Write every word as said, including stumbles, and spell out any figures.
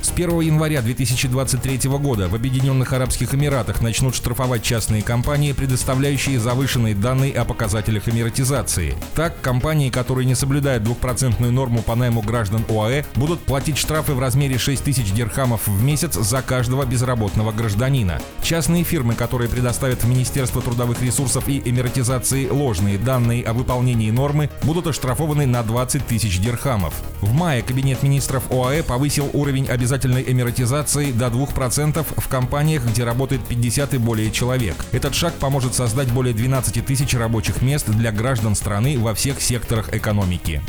С первого января две тысячи двадцать третьего года в Объединенных Арабских Эмиратах начнут штрафовать частные компании, предоставляющие завышенные данные о показателях эмиратизации. Так, компании, которые не соблюдают двухпроцентную норму по найму граждан ОАЭ, будут платить штрафы в размере шесть тысяч дирхамов в месяц за каждого безработного гражданина. Частные фирмы, которые предоставят в Министерство трудовых ресурсов и эмиратизации ложные данные о выполнении нормы, будут оштрафованы на двадцать тысяч дирхамов. В мае Кабинет министров ОАЭ повысил уровень обязательства эмиратизации до двух процентов в компаниях, где работает пятьдесят и более человек. Этот шаг поможет создать более двенадцати тысяч рабочих мест для граждан страны во всех секторах экономики.